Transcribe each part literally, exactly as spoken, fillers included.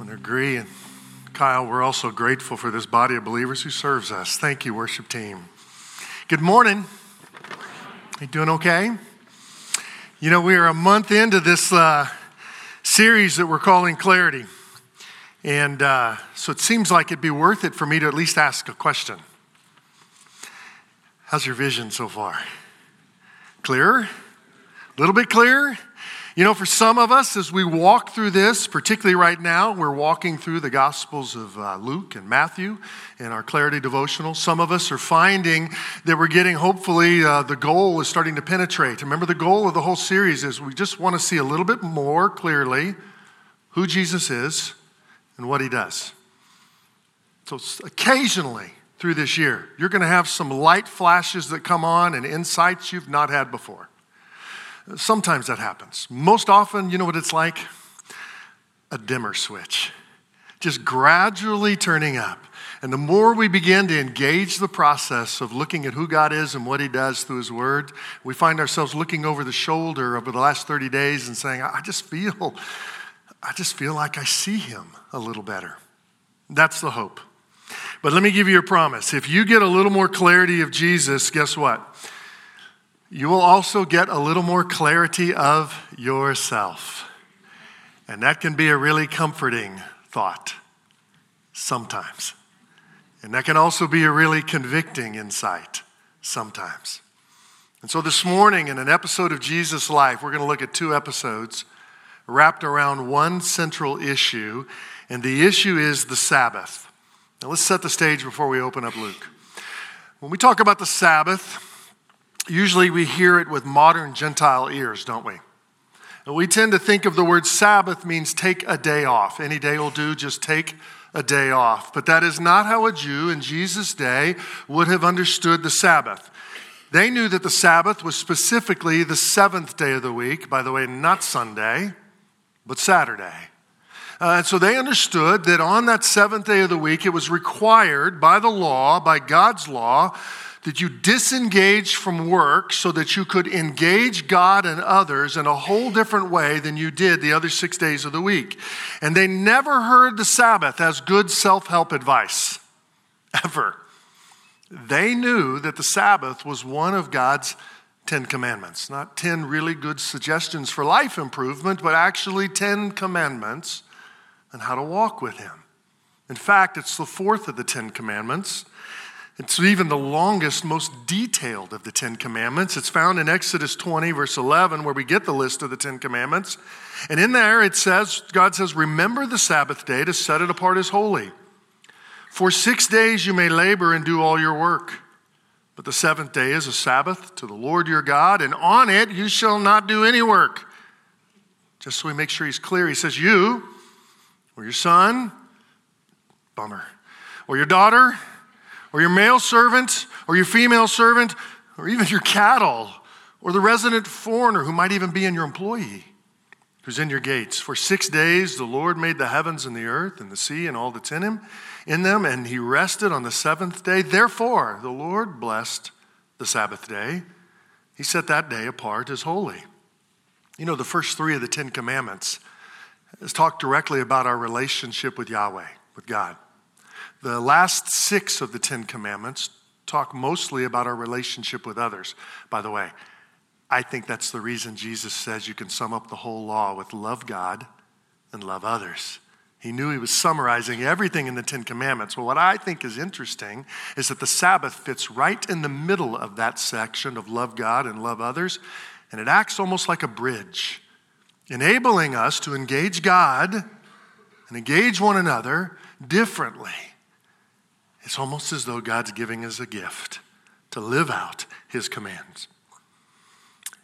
and agree. And Kyle, we're also grateful for this body of believers who serves us. Thank you, worship team. Good morning. You doing okay? You know, we are a month into this uh, series that we're calling Clarity. And uh, so it seems like it'd be worth it for me to at least ask a question. How's your vision so far? Clearer? A little bit clearer? You know, for some of us, as we walk through this, particularly right now, we're walking through the Gospels of uh, Luke and Matthew in our Clarity devotional. Some of us are finding that we're getting, hopefully, uh, the goal is starting to penetrate. Remember, the goal of the whole series is we just want to see a little bit more clearly who Jesus is and what he does. So occasionally through this year, you're going to have some light flashes that come on and insights you've not had before. Sometimes that happens. Most often, you know what it's like? A dimmer switch. Just gradually turning up. And the more we begin to engage the process of looking at who God is and what he does through his word, we find ourselves looking over the shoulder over the last thirty days and saying, I just feel, I just feel like I see him a little better. That's the hope. But let me give you a promise. If you get a little more clarity of Jesus, guess what? You will also get a little more clarity of yourself. And that can be a really comforting thought sometimes. And that can also be a really convicting insight sometimes. And so this morning in an episode of Jesus' Life, we're going to look at two episodes wrapped around one central issue. And the issue is the Sabbath. Now let's set the stage before we open up Luke. When we talk about the Sabbath, usually we hear it with modern Gentile ears, don't we? And we tend to think of the word Sabbath means take a day off. Any day will do, just take a day off. But that is not how a Jew in Jesus' day would have understood the Sabbath. They knew that the Sabbath was specifically the seventh day of the week. By the way, not Sunday, but Saturday. Uh, and so they understood that on that seventh day of the week, it was required by the law, by God's law, that you disengage from work so that you could engage God and others in a whole different way than you did the other six days of the week. And they never heard the Sabbath as good self-help advice, ever. They knew that the Sabbath was one of God's Ten Commandments, not ten really good suggestions for life improvement, but actually ten commandments on how to walk with him. In fact, it's the fourth of the Ten Commandments. It's even the longest, most detailed of the Ten Commandments. It's found in Exodus twenty, verse eleven, where we get the list of the Ten Commandments. And in there it says, God says, remember the Sabbath day to set it apart as holy. For six days you may labor and do all your work. But the seventh day is a Sabbath to the Lord your God, and on it you shall not do any work. Just so we make sure he's clear, he says, you or your son, bummer, or your daughter, or your male servant, or your female servant, or even your cattle, or the resident foreigner who might even be in your employee, who's in your gates. For six days the Lord made the heavens and the earth and the sea and all that's in him, in them, and he rested on the seventh day. Therefore, the Lord blessed the Sabbath day. He set that day apart as holy. You know, the first three of the Ten Commandments is talk directly about our relationship with Yahweh, with God. The last six of the Ten Commandments talk mostly about our relationship with others. By the way, I think that's the reason Jesus says you can sum up the whole law with love God and love others. He knew he was summarizing everything in the Ten Commandments. Well, what I think is interesting is that the Sabbath fits right in the middle of that section of love God and love others, and it acts almost like a bridge, enabling us to engage God and engage one another differently. It's almost as though God's giving us a gift to live out his commands.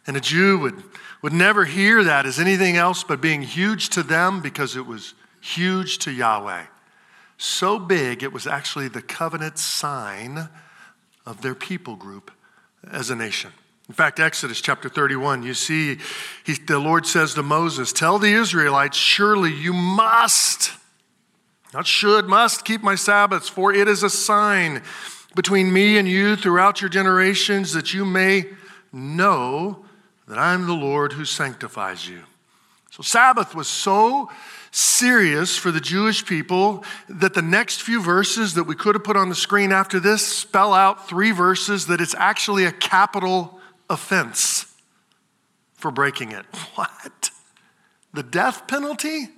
And a Jew would, would never hear that as anything else but being huge to them because it was huge to Yahweh. So big, it was actually the covenant sign of their people group as a nation. In fact, Exodus chapter thirty-one, you see he, the Lord says to Moses, tell the Israelites, surely you must Not should, must keep my Sabbaths, for it is a sign between me and you throughout your generations that you may know that I'm the Lord who sanctifies you. So Sabbath was so serious for the Jewish people that the next few verses that we could have put on the screen after this spell out three verses that it's actually a capital offense for breaking it. What? The death penalty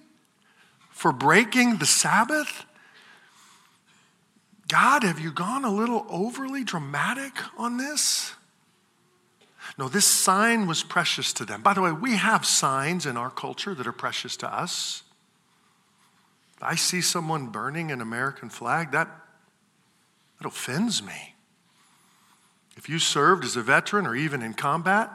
for breaking the Sabbath? God, have you gone a little overly dramatic on this? No, this sign was precious to them. By the way, we have signs in our culture that are precious to us. I see someone burning an American flag, that, that offends me. If you served as a veteran or even in combat,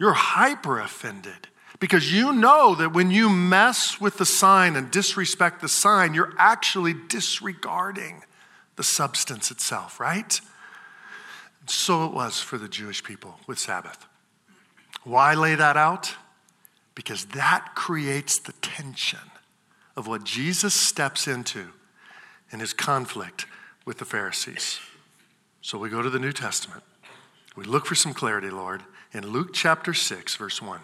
you're hyper offended because you know that when you mess with the sign and disrespect the sign, you're actually disregarding the substance itself, right? So it was for the Jewish people with Sabbath. Why lay that out? Because that creates the tension of what Jesus steps into in his conflict with the Pharisees. So we go to the New Testament. We look for some clarity, Lord, in Luke chapter six, verse one.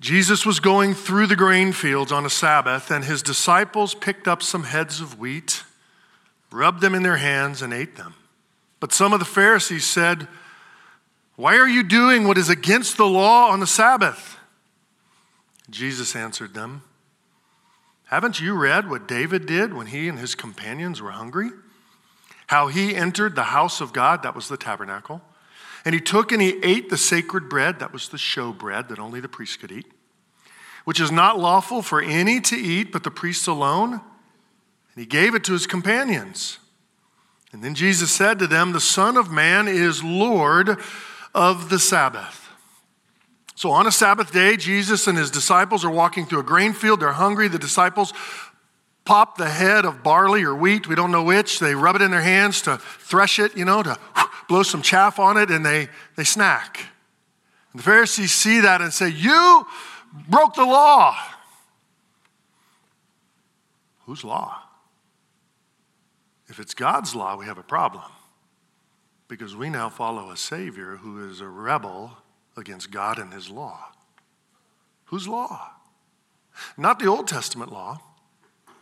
Jesus was going through the grain fields on a Sabbath, and his disciples picked up some heads of wheat, rubbed them in their hands, and ate them. But some of the Pharisees said, "Why are you doing what is against the law on the Sabbath?" Jesus answered them, "Haven't you read what David did when he and his companions were hungry? How he entered the house of God," that was the tabernacle, "and he took and he ate the sacred bread," that was the show bread that only the priests could eat, "which is not lawful for any to eat but the priests alone, and he gave it to his companions." And then Jesus said to them, "The Son of Man is Lord of the Sabbath." So on a Sabbath day, Jesus and his disciples are walking through a grain field. They're hungry. The disciples pop the head of barley or wheat. We don't know which. They rub it in their hands to thresh it, you know, to blow some chaff on it, and they, they snack. And the Pharisees see that and say, "You broke the law." Whose law? If it's God's law, we have a problem because we now follow a Savior who is a rebel against God and his law. Whose law? Not the Old Testament law.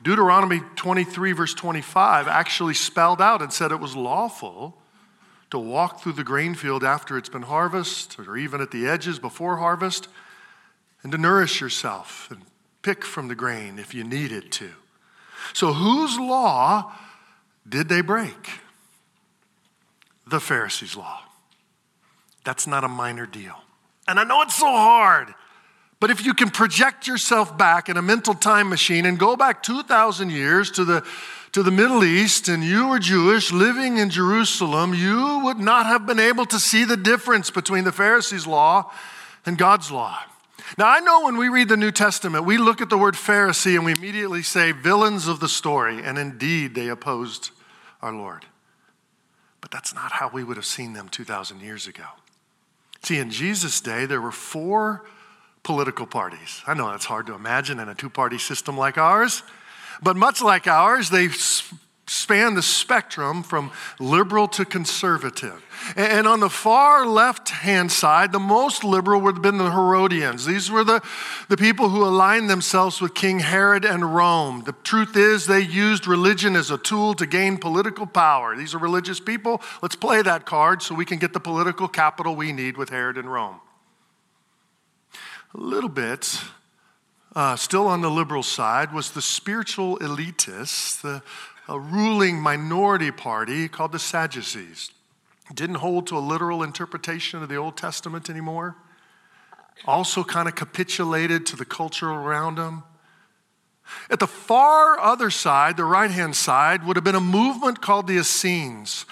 Deuteronomy twenty-three, verse twenty-five actually spelled out and said it was lawful to walk through the grain field after it's been harvested or even at the edges before harvest and to nourish yourself and pick from the grain if you needed to. So whose law did they break? The Pharisees' law. That's not a minor deal. And I know it's so hard, but if you can project yourself back in a mental time machine and go back two thousand years to the, to the Middle East and you were Jewish living in Jerusalem, you would not have been able to see the difference between the Pharisees' law and God's law. Now, I know when we read the New Testament, we look at the word Pharisee and we immediately say villains of the story, and indeed they opposed our Lord. But that's not how we would have seen them two thousand years ago. See, in Jesus' day, there were four political parties. I know that's hard to imagine in a two-party system like ours, but much like ours, they span the spectrum from liberal to conservative. And on the far left-hand side, the most liberal would have been the Herodians. These were the, the people who aligned themselves with King Herod and Rome. The truth is they used religion as a tool to gain political power. These are religious people. Let's play that card so we can get the political capital we need with Herod and Rome. A little bit uh, still on the liberal side was the spiritual elitists, the a ruling minority party called the Sadducees. Didn't hold to a literal interpretation of the Old Testament anymore. Also kind of capitulated to the culture around them. At the far other side, the right-hand side, would have been a movement called the Essenes.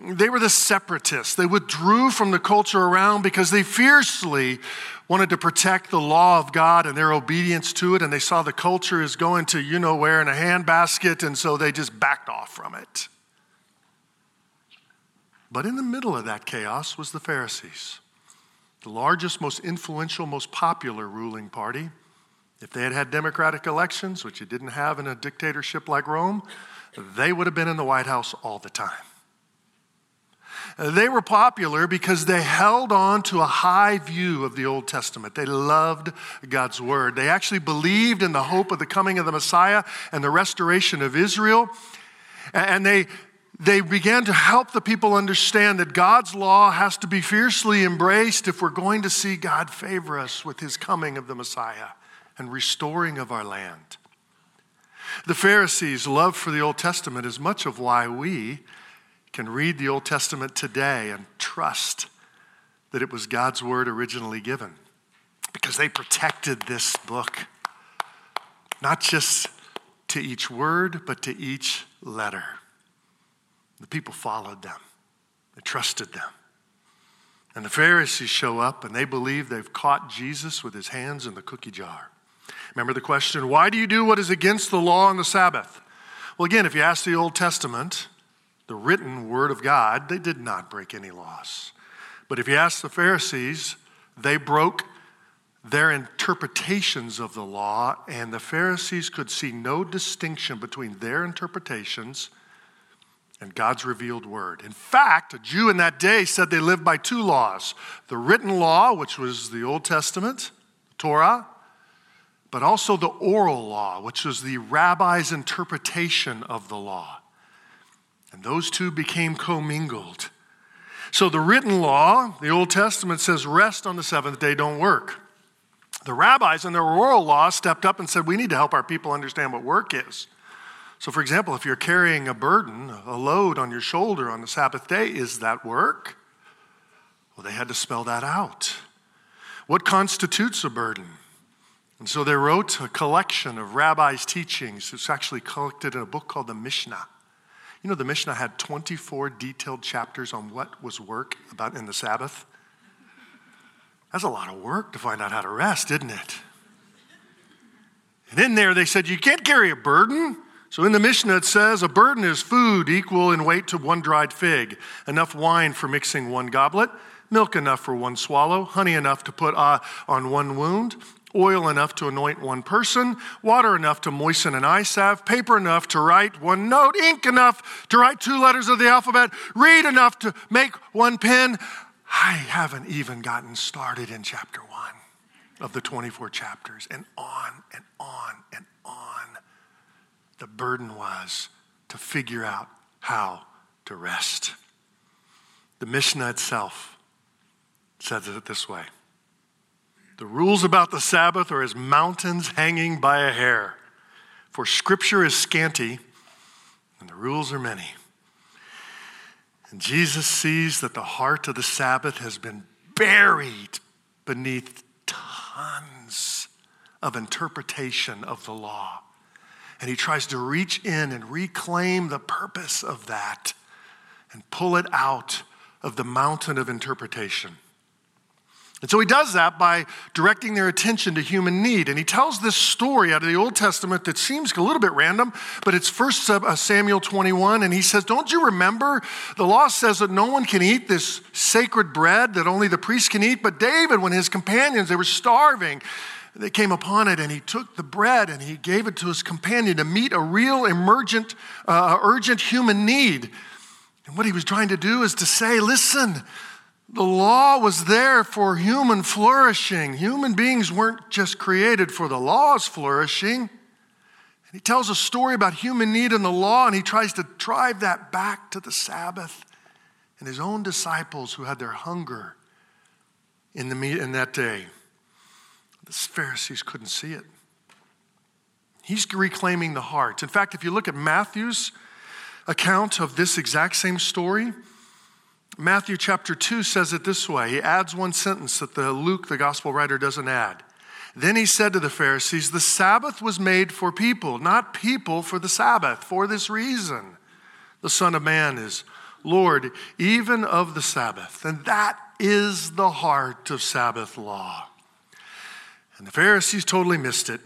They were the separatists. They withdrew from the culture around because they fiercely wanted to protect the law of God and their obedience to it, and they saw the culture is going to you know where in a handbasket, and so they just backed off from it. But in the middle of that chaos was the Pharisees, the largest, most influential, most popular ruling party. If they had had democratic elections, which you didn't have in a dictatorship like Rome, they would have been in the White House all the time. They were popular because they held on to a high view of the Old Testament. They loved God's word. They actually believed in the hope of the coming of the Messiah and the restoration of Israel. And they They began to help the people understand that God's law has to be fiercely embraced if we're going to see God favor us with his coming of the Messiah and restoring of our land. The Pharisees' love for the Old Testament is much of why we can read the Old Testament today and trust that it was God's word originally given, because they protected this book, not just to each word, but to each letter. The people followed them. They trusted them. And the Pharisees show up and they believe they've caught Jesus with his hands in the cookie jar. Remember the question, why do you do what is against the law on the Sabbath? Well, again, if you ask the Old Testament, the written word of God, they did not break any laws. But if you ask the Pharisees, they broke their interpretations of the law, and the Pharisees could see no distinction between their interpretations and God's revealed word. In fact, a Jew in that day said they lived by two laws. The written law, which was the Old Testament, Torah, but also the oral law, which was the rabbi's interpretation of the law. And those two became commingled. So the written law, the Old Testament says, rest on the seventh day, don't work. The rabbis in their oral law stepped up and said, we need to help our people understand what work is. So for example, if you're carrying a burden, a load on your shoulder on the Sabbath day, is that work? Well, they had to spell that out. What constitutes a burden? And so they wrote a collection of rabbis' teachings. It's actually collected in a book called the Mishnah. You know, the Mishnah had twenty-four detailed chapters on what was work about in the Sabbath. That's a lot of work to find out how to rest, isn't it? And in there they said, you can't carry a burden. So in the Mishnah, it says, a burden is food equal in weight to one dried fig, enough wine for mixing one goblet, milk enough for one swallow, honey enough to put uh, on one wound, oil enough to anoint one person, water enough to moisten an eye salve, paper enough to write one note, ink enough to write two letters of the alphabet, reed enough to make one pen. I haven't even gotten started in chapter one of the twenty-four chapters, and on and on and on. The burden was to figure out how to rest. The Mishnah itself says it this way. The rules about the Sabbath are as mountains hanging by a hair, for scripture is scanty and the rules are many. And Jesus sees that the heart of the Sabbath has been buried beneath tons of interpretation of the law. And he tries to reach in and reclaim the purpose of that and pull it out of the mountain of interpretation. And so he does that by directing their attention to human need. And he tells this story out of the Old Testament that seems a little bit random, but it's First Samuel twenty-one. And he says, don't you remember? The law says that no one can eat this sacred bread, that only the priest can eat. But David, when his companions, they were starving, they came upon it, and he took the bread and he gave it to his companion to meet a real emergent, uh, urgent human need. And what he was trying to do is to say, listen, the law was there for human flourishing. Human beings weren't just created for the law's flourishing. And he tells a story about human need and the law, and he tries to drive that back to the Sabbath and his own disciples who had their hunger in the meat in that day. The Pharisees couldn't see it. He's reclaiming the heart. In fact, if you look at Matthew's account of this exact same story, Matthew chapter two says it this way. He adds one sentence that the Luke, the gospel writer, doesn't add. Then he said to the Pharisees, the Sabbath was made for people, not people for the Sabbath. For this reason, the Son of Man is Lord, even of the Sabbath. And that is the heart of Sabbath law. And the Pharisees totally missed it.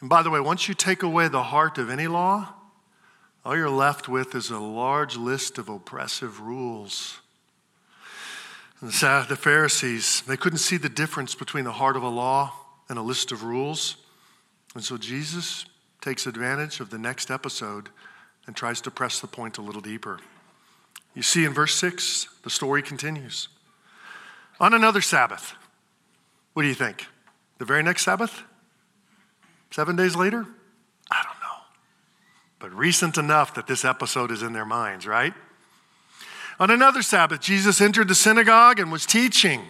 And by the way, once you take away the heart of any law, all you're left with is a large list of oppressive rules. And the Pharisees, they couldn't see the difference between the heart of a law and a list of rules. And so Jesus takes advantage of the next episode and tries to press the point a little deeper. You see in verse six, the story continues. On another Sabbath, what do you think? The very next Sabbath? Seven days later? I don't know. But recent enough that this episode is in their minds, right? On another Sabbath, Jesus entered the synagogue and was teaching.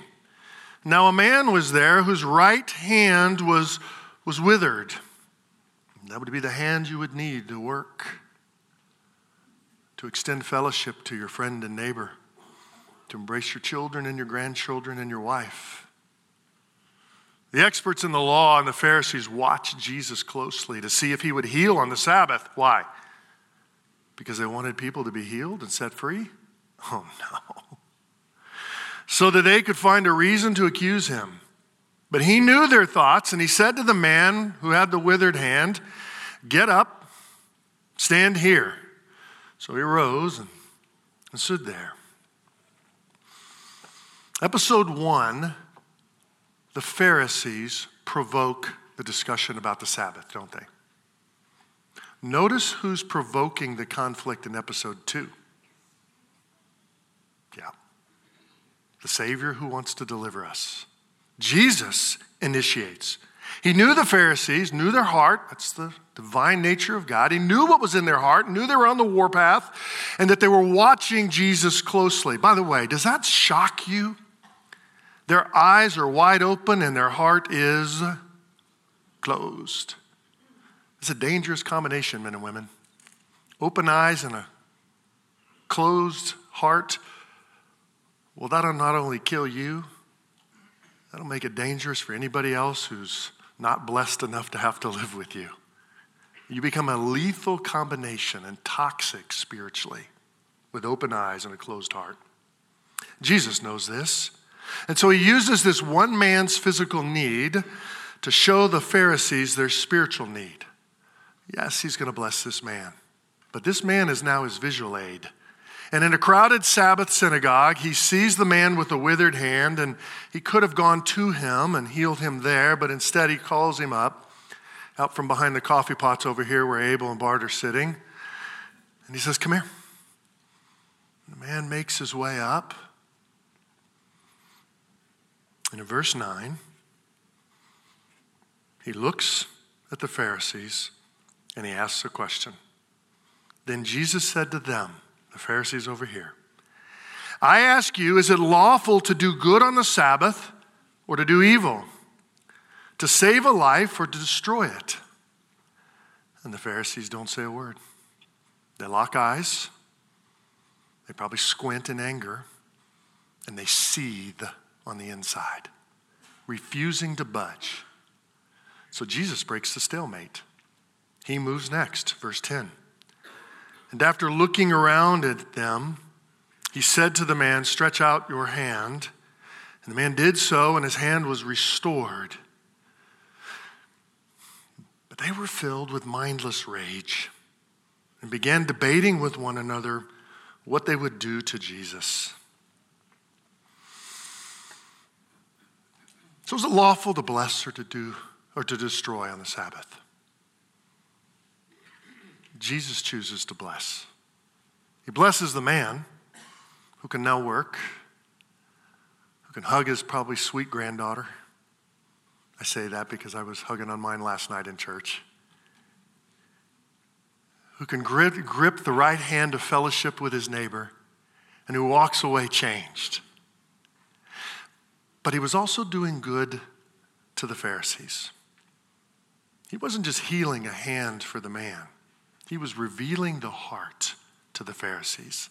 Now a man was there whose right hand was, was withered. That would be the hand you would need to work, to extend fellowship to your friend and neighbor, to embrace your children and your grandchildren and your wife. The experts in the law and the Pharisees watched Jesus closely to see if he would heal on the Sabbath. Why? Because they wanted people to be healed and set free? Oh, no. So that they could find a reason to accuse him. But he knew their thoughts, and he said to the man who had the withered hand, "Get up, stand here." So he rose and, and stood there. Episode one, the Pharisees provoke the discussion about the Sabbath, don't they? Notice who's provoking the conflict in episode two. Yeah. The Savior who wants to deliver us. Jesus initiates. He knew the Pharisees, knew their heart. That's the divine nature of God. He knew what was in their heart, knew they were on the warpath, and that they were watching Jesus closely. By the way, does that shock you? Their eyes are wide open and their heart is closed. It's a dangerous combination, men and women. Open eyes and a closed heart. Well, that'll not only kill you, that'll make it dangerous for anybody else who's not blessed enough to have to live with you. You become a lethal combination and toxic spiritually with open eyes and a closed heart. Jesus knows this. And so he uses this one man's physical need to show the Pharisees their spiritual need. Yes, he's going to bless this man. But this man is now his visual aid. And in a crowded Sabbath synagogue, he sees the man with the withered hand, and he could have gone to him and healed him there, but instead he calls him up, out from behind the coffee pots over here where Abel and Bart are sitting, and he says, "Come here." The man makes his way up. And in verse nine, he looks at the Pharisees, and he asks a question. Then Jesus said to them, the Pharisees over here, "I ask you, is it lawful to do good on the Sabbath or to do evil? To save a life or to destroy it?" And the Pharisees don't say a word. They lock eyes. They probably squint in anger. And they seethe on the inside, refusing to budge. So Jesus breaks the stalemate. He moves next, verse ten. "And after looking around at them, he said to the man, 'Stretch out your hand.' And the man did so, and his hand was restored. But they were filled with mindless rage and began debating with one another what they would do to Jesus." So is it lawful to bless or to do or to destroy on the Sabbath? Jesus chooses to bless. He blesses the man who can now work, who can hug his probably sweet granddaughter. I say that because I was hugging on mine last night in church. Who can grip, grip the right hand of fellowship with his neighbor and who walks away changed. But he was also doing good to the Pharisees. He wasn't just healing a hand for the man. He was revealing the heart to the Pharisees.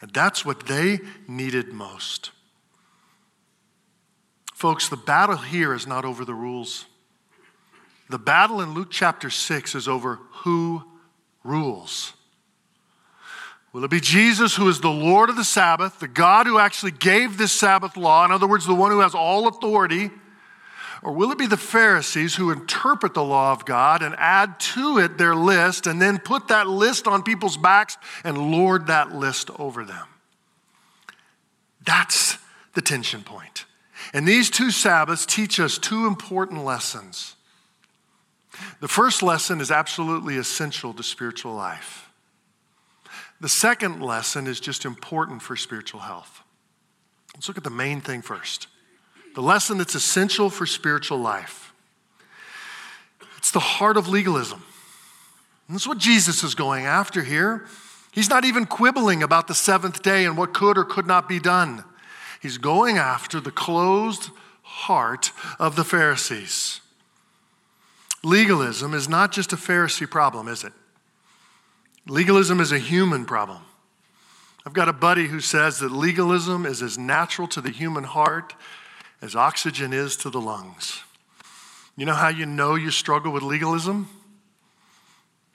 And that's what they needed most. Folks, the battle here is not over the rules. The battle in Luke chapter six is over who rules. Will it be Jesus, who is the Lord of the Sabbath, the God who actually gave this Sabbath law, in other words, the one who has all authority? Or will it be the Pharisees who interpret the law of God and add to it their list and then put that list on people's backs and lord that list over them? That's the tension point. And these two Sabbaths teach us two important lessons. The first lesson is absolutely essential to spiritual life. The second lesson is just important for spiritual health. Let's look at the main thing first. The lesson that's essential for spiritual life. It's the heart of legalism. And that's what Jesus is going after here. He's not even quibbling about the seventh day and what could or could not be done. He's going after the closed heart of the Pharisees. Legalism is not just a Pharisee problem, is it? Legalism is a human problem. I've got a buddy who says that legalism is as natural to the human heart as oxygen is to the lungs. You know how you know you struggle with legalism?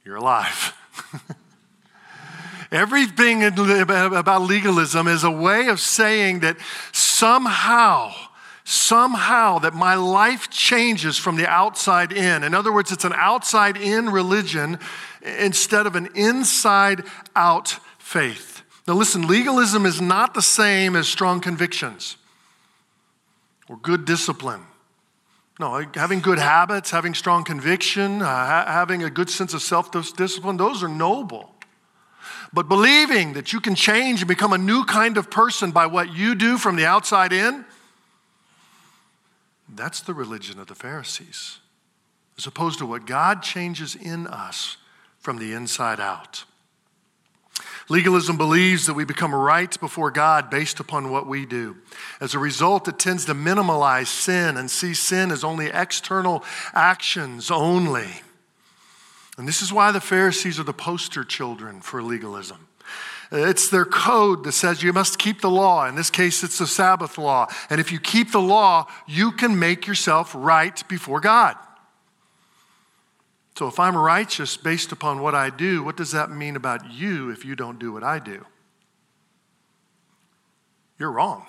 You're alive. Everything about legalism is a way of saying that somehow, somehow that my life changes from the outside in. In other words, it's an outside in religion instead of an inside out faith. Now listen, legalism is not the same as strong convictions or good discipline. No, having good habits, having strong conviction, uh, ha- having a good sense of self-discipline, those are noble. But believing that you can change and become a new kind of person by what you do from the outside in, that's the religion of the Pharisees, as opposed to what God changes in us from the inside out. Legalism believes that we become right before God based upon what we do. As a result, it tends to minimize sin and see sin as only external actions only. And this is why the Pharisees are the poster children for legalism. It's their code that says you must keep the law. In this case, it's the Sabbath law. And if you keep the law, you can make yourself right before God. So if I'm righteous based upon what I do, what does that mean about you if you don't do what I do? You're wrong.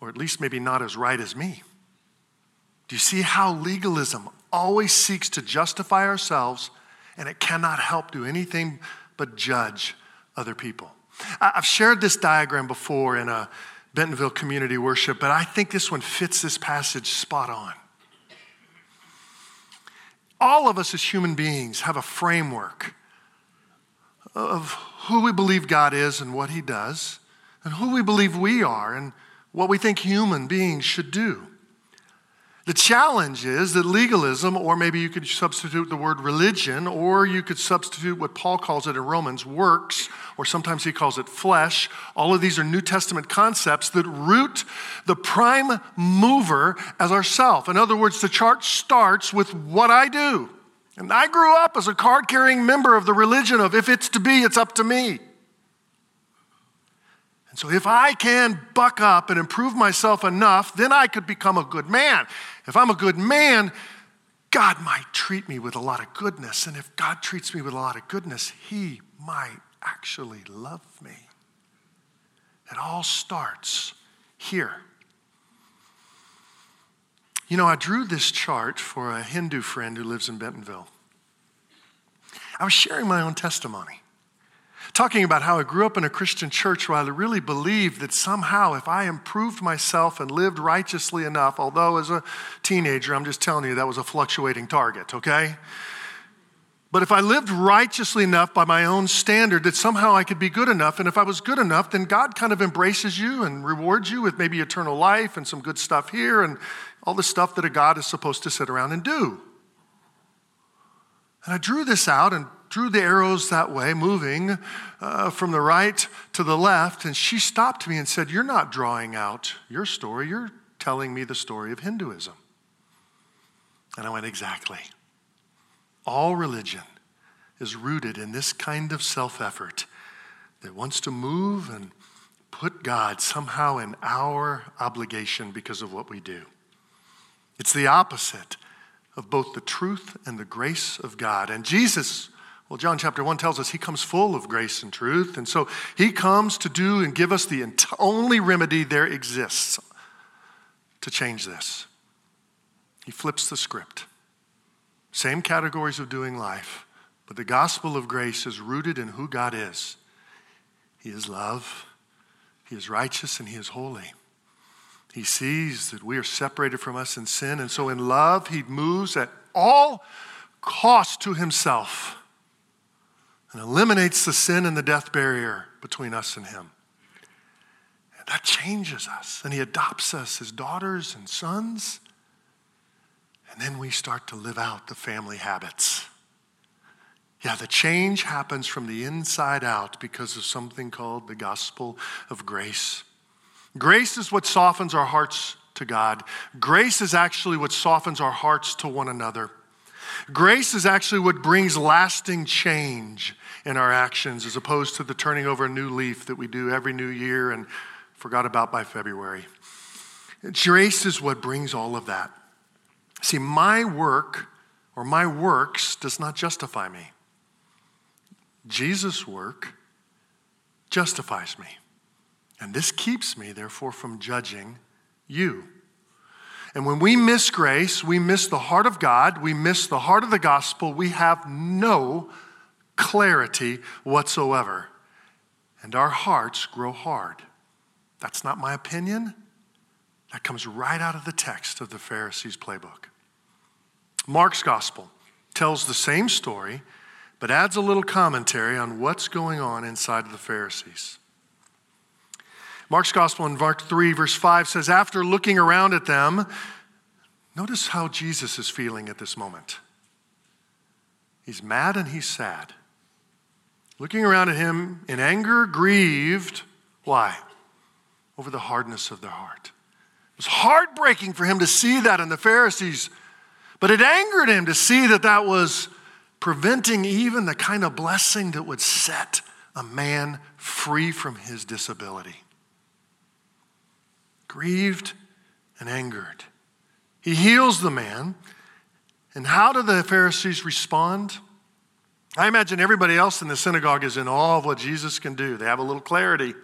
Or at least maybe not as right as me. Do you see how legalism always seeks to justify ourselves, and it cannot help do anything but judge other people? I've shared this diagram before in a Bentonville community worship, but I think this one fits this passage spot on. All of us as human beings have a framework of who we believe God is and what he does, and who we believe we are and what we think human beings should do. The challenge is that legalism, or maybe you could substitute the word religion, or you could substitute what Paul calls it in Romans, works, or sometimes he calls it flesh. All of these are New Testament concepts that root the prime mover as ourself. In other words, the chart starts with what I do. And I grew up as a card-carrying member of the religion of if it's to be, it's up to me. And so if I can buck up and improve myself enough, then I could become a good man. If I'm a good man, God might treat me with a lot of goodness. And if God treats me with a lot of goodness, he might actually love me. It all starts here. You know, I drew this chart for a Hindu friend who lives in Bentonville. I was sharing my own testimony, talking about how I grew up in a Christian church where I really believed that somehow if I improved myself and lived righteously enough, although as a teenager, I'm just telling you that was a fluctuating target, okay? But if I lived righteously enough by my own standard, that somehow I could be good enough. And if I was good enough, then God kind of embraces you and rewards you with maybe eternal life and some good stuff here and all the stuff that a God is supposed to sit around and do. And I drew this out and drew the arrows that way, moving uh, from the right to the left. And she stopped me and said, "You're not drawing out your story. You're telling me the story of Hinduism." And I went, exactly. All religion is rooted in this kind of self-effort that wants to move and put God somehow in our obligation because of what we do. It's the opposite of both the truth and the grace of God. And Jesus, well, John chapter one tells us he comes full of grace and truth. And so he comes to do and give us the only remedy there exists to change this. He flips the script. Same categories of doing life, but the gospel of grace is rooted in who God is. He is love, he is righteous, and he is holy. He sees that we are separated from us in sin. And so in love, he moves at all cost to himself. and eliminates the sin and the death barrier between us and him. And that changes us, and he adopts us as daughters and sons. And then we start to live out the family habits. Yeah, the change happens from the inside out because of something called the gospel of grace. Grace is what softens our hearts to God. Grace is actually what softens our hearts to one another. Grace is actually what brings lasting change in our actions, as opposed to the turning over a new leaf that we do every new year and forgot about by February. Grace is what brings all of that. See, my work or my works does not justify me. Jesus' work justifies me. And this keeps me, therefore, from judging you. And when we miss grace, we miss the heart of God, we miss the heart of the gospel, we have no clarity whatsoever. And our hearts grow hard. That's not my opinion. That comes right out of the text of the Pharisees' playbook. Mark's gospel tells the same story, but adds a little commentary on what's going on inside of the Pharisees. Mark's gospel in Mark three, verse five says, after looking around at them, notice how Jesus is feeling at this moment. He's mad and he's sad. Looking around at him in anger, grieved. Why? Over the hardness of their heart. It was heartbreaking for him to see that in the Pharisees, but it angered him to see that that was preventing even the kind of blessing that would set a man free from his disability. Grieved and angered. He heals the man. And how do the Pharisees respond? I imagine everybody else in the synagogue is in awe of what Jesus can do. They have a little clarity.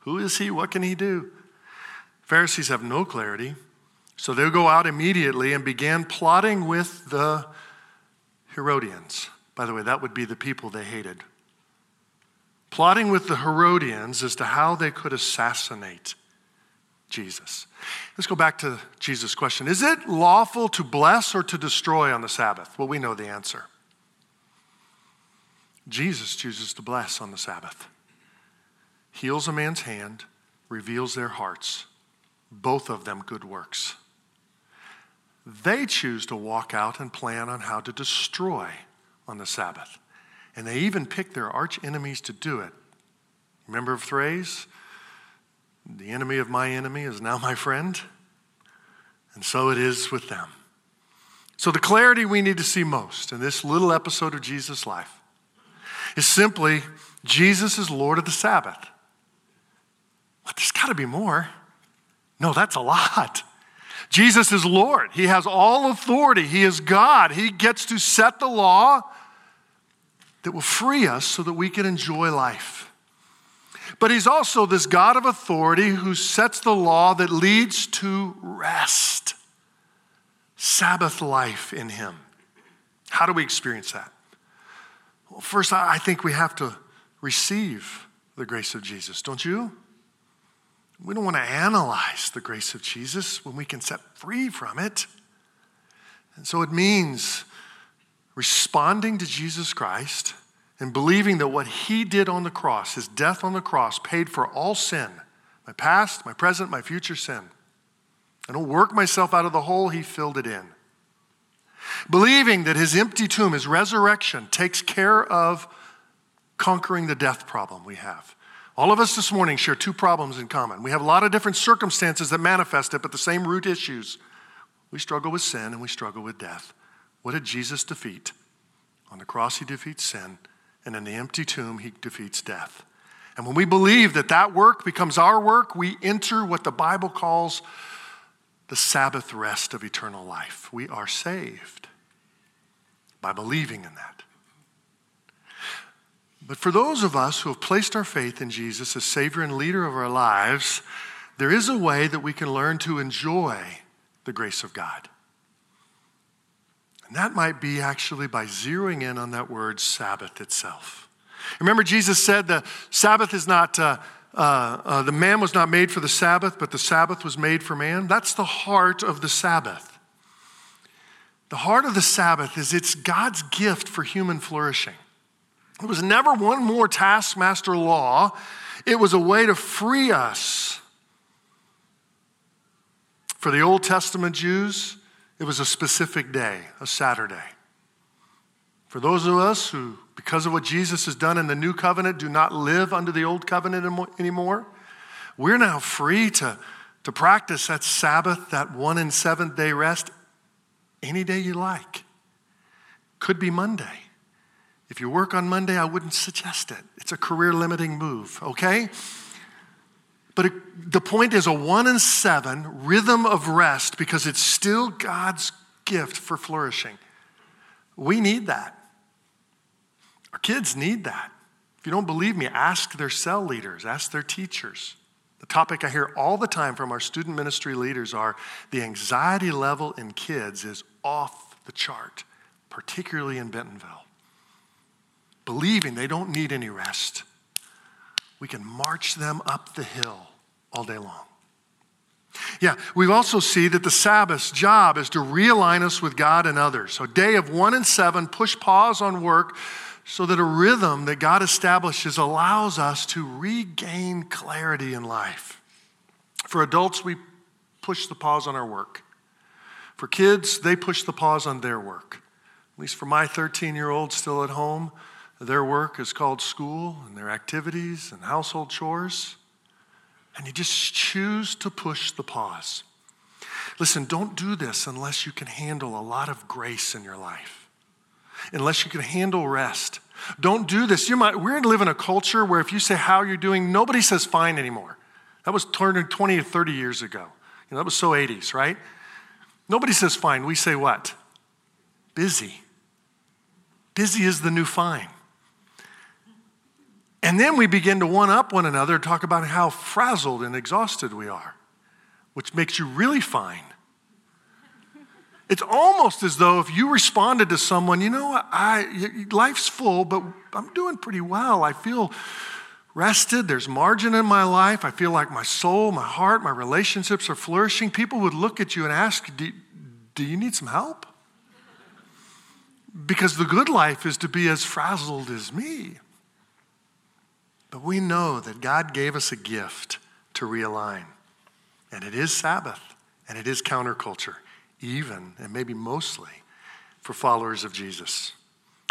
Who is he? What can he do? Pharisees have no clarity. So they go out immediately and began plotting with the Herodians. By the way, that would be the people they hated. Plotting with the Herodians as to how they could assassinate Jesus. Let's go back to Jesus' question. Is it lawful to bless or to destroy on the Sabbath? Well, we know the answer. Jesus chooses to bless on the Sabbath. Heals a man's hand, reveals their hearts. Both of them good works. They choose to walk out and plan on how to destroy on the Sabbath. And they even pick their arch enemies to do it. Remember the phrase? The enemy of my enemy is now my friend. And so it is with them. So the clarity we need to see most in this little episode of Jesus' life is simply Jesus is Lord of the Sabbath. But there's got to be more. No, that's a lot. Jesus is Lord. He has all authority. He is God. He gets to set the law that will free us so that we can enjoy life. But he's also this God of authority who sets the law that leads to rest, Sabbath life in him. How do we experience that? Well, first, I think we have to receive the grace of Jesus, don't you? We don't want to analyze the grace of Jesus when we can set free from it. And so it means responding to Jesus Christ and believing that what he did on the cross, his death on the cross, paid for all sin, my past, my present, my future sin. I don't work myself out of the hole, he filled it in. Believing that his empty tomb, his resurrection, takes care of conquering the death problem we have. All of us this morning share two problems in common. We have a lot of different circumstances that manifest it, but the same root issues. We struggle with sin and we struggle with death. What did Jesus defeat? On the cross, he defeats sin, and in the empty tomb, he defeats death. And when we believe that that work becomes our work, we enter what the Bible calls the Sabbath rest of eternal life. We are saved by believing in that. But for those of us who have placed our faith in Jesus as Savior and leader of our lives, there is a way that we can learn to enjoy the grace of God. And that might be actually by zeroing in on that word Sabbath itself. Remember, Jesus said the Sabbath is not, uh, uh, uh, the man was not made for the Sabbath, but the Sabbath was made for man. That's the heart of the Sabbath. The heart of the Sabbath is it's God's gift for human flourishing. It was never one more taskmaster law. It was a way to free us. For the Old Testament Jews, it was a specific day, a Saturday. For those of us who, because of what Jesus has done in the new covenant, do not live under the old covenant anymore, we're now free to, to practice that Sabbath, that one and seventh day rest, any day you like. Could be Monday. If you work on Monday, I wouldn't suggest it. It's a career-limiting move, okay? But it, the point is a one in seven rhythm of rest because it's still God's gift for flourishing. We need that. Our kids need that. If you don't believe me, ask their cell leaders, ask their teachers. The topic I hear all the time from our student ministry leaders are the anxiety level in kids is off the chart, particularly in Bentonville. Believing they don't need any rest. We can march them up the hill all day long. Yeah, we also see that the Sabbath's job is to realign us with God and others. So day of one and seven, push pause on work so that a rhythm that God establishes allows us to regain clarity in life. For adults, we push the pause on our work. For kids, they push the pause on their work. At least for my thirteen-year-old still at home, their work is called school and their activities and household chores. And you just choose to push the pause. Listen, don't do this unless you can handle a lot of grace in your life. Unless you can handle rest. Don't do this. You might, we're living in a culture where if you say how you're doing, nobody says fine anymore. That was twenty or thirty years ago. You know, that was so eighties, right? Nobody says fine. We say what? Busy. Busy is the new fine. And then we begin to one-up one another, talk about how frazzled and exhausted we are, which makes you really fine. It's almost as though if you responded to someone, you know, I life's full, but I'm doing pretty well. I feel rested. There's margin in my life. I feel like my soul, my heart, my relationships are flourishing. People would look at you and ask, do, do you need some help? Because the good life is to be as frazzled as me. But we know that God gave us a gift to realign. And it is Sabbath, and it is counterculture, even, and maybe mostly, for followers of Jesus.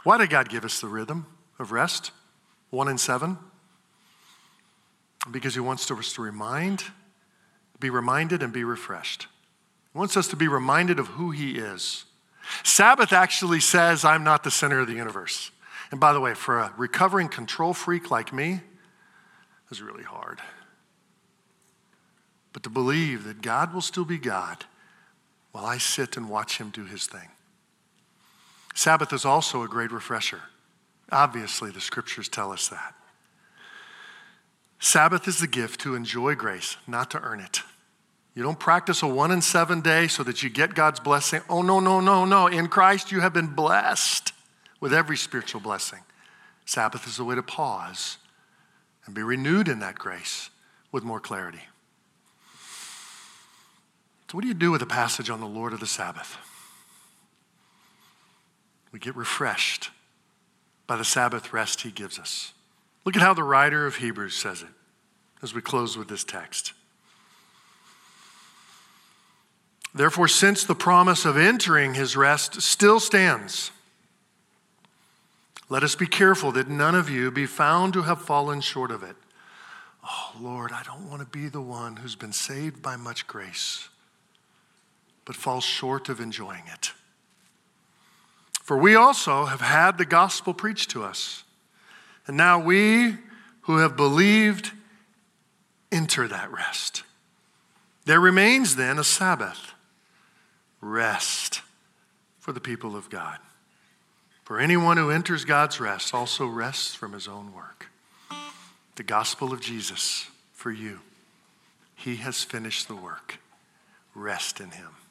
Why did God give us the rhythm of rest, one in seven? Because he wants us to remind, be reminded and be refreshed. He wants us to be reminded of who he is. Sabbath actually says, I'm not the center of the universe. And by the way, for a recovering control freak like me, it was really hard. But to believe that God will still be God while I sit and watch him do his thing. Sabbath is also a great refresher. Obviously, the scriptures tell us that. Sabbath is the gift to enjoy grace, not to earn it. You don't practice a one in seven day so that you get God's blessing. Oh, no, no, no, no. In Christ, you have been blessed with every spiritual blessing. Sabbath is a way to pause and be renewed in that grace with more clarity. So what do you do with a passage on the Lord of the Sabbath? We get refreshed by the Sabbath rest he gives us. Look at how the writer of Hebrews says it as we close with this text. Therefore, since the promise of entering his rest still stands, let us be careful that none of you be found to have fallen short of it. Oh, Lord, I don't want to be the one who's been saved by much grace, but falls short of enjoying it. For we also have had the gospel preached to us, and now we who have believed enter that rest. There remains then a Sabbath, rest for the people of God. For anyone who enters God's rest also rests from his own work. The gospel of Jesus for you. He has finished the work. Rest in him.